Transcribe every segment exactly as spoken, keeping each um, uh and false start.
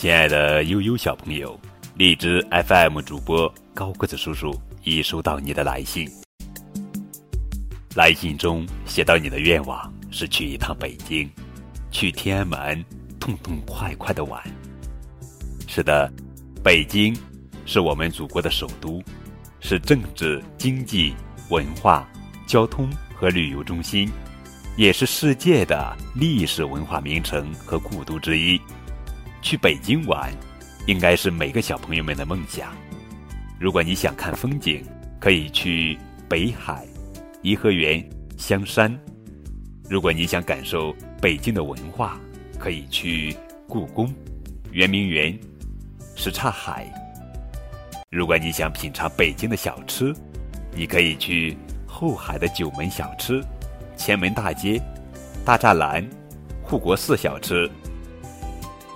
亲爱的悠悠小朋友，荔枝 F M 主播高个子叔叔已收到你的来信。来信中写到你的愿望是去一趟北京，去天安门痛痛快快的玩。是的，北京是我们祖国的首都，是政治、经济、文化、交通和旅游中心，也是世界的历史文化名城和古都之一。去北京玩应该是每个小朋友们的梦想。如果你想看风景，可以去北海、颐和园、香山；如果你想感受北京的文化，可以去故宫、圆明园、什刹海；如果你想品尝北京的小吃，你可以去后海的九门小吃、前门大街、大栅栏、护国寺小吃。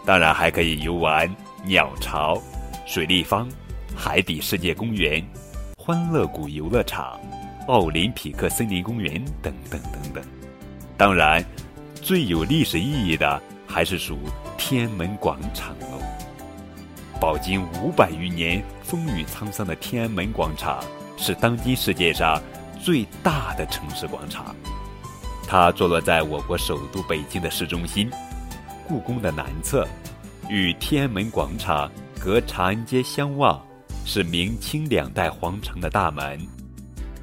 当然还可以游玩鸟巢、水立方、海底世界公园、欢乐谷游乐场、奥林匹克森林公园等等等等。当然，最有历史意义的还是属天安门广场喽。饱经五百余年风雨沧桑的天安门广场是当今世界上最大的城市广场，它坐落在我国首都北京的市中心，故宫的南侧，与天安门广场隔长安街相望，是明清两代皇城的大门。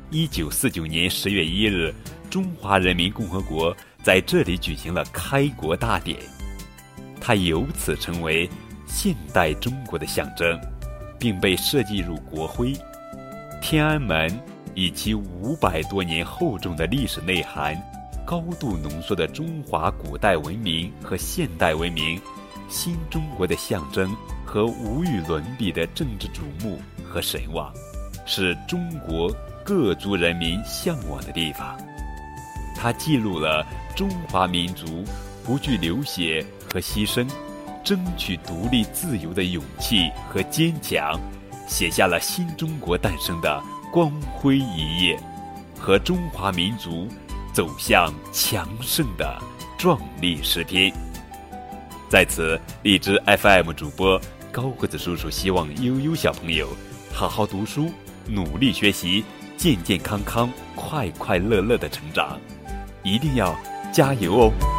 一九四九年十月一日，中华人民共和国在这里举行了开国大典，它由此成为现代中国的象征，并被设计入国徽。天安门以其五百多年厚重的历史内涵，高度浓缩的中华古代文明和现代文明，新中国的象征和无与伦比的政治瞩目和神往，是中国各族人民向往的地方。它记录了中华民族不惧流血和牺牲，争取独立自由的勇气和坚强，写下了新中国诞生的光辉一页，和中华民族走向强盛的壮丽诗篇。在此，荔枝 F M 主播高个子叔叔希望悠悠小朋友好好读书，努力学习，健健康康，快快乐乐的成长，一定要加油哦！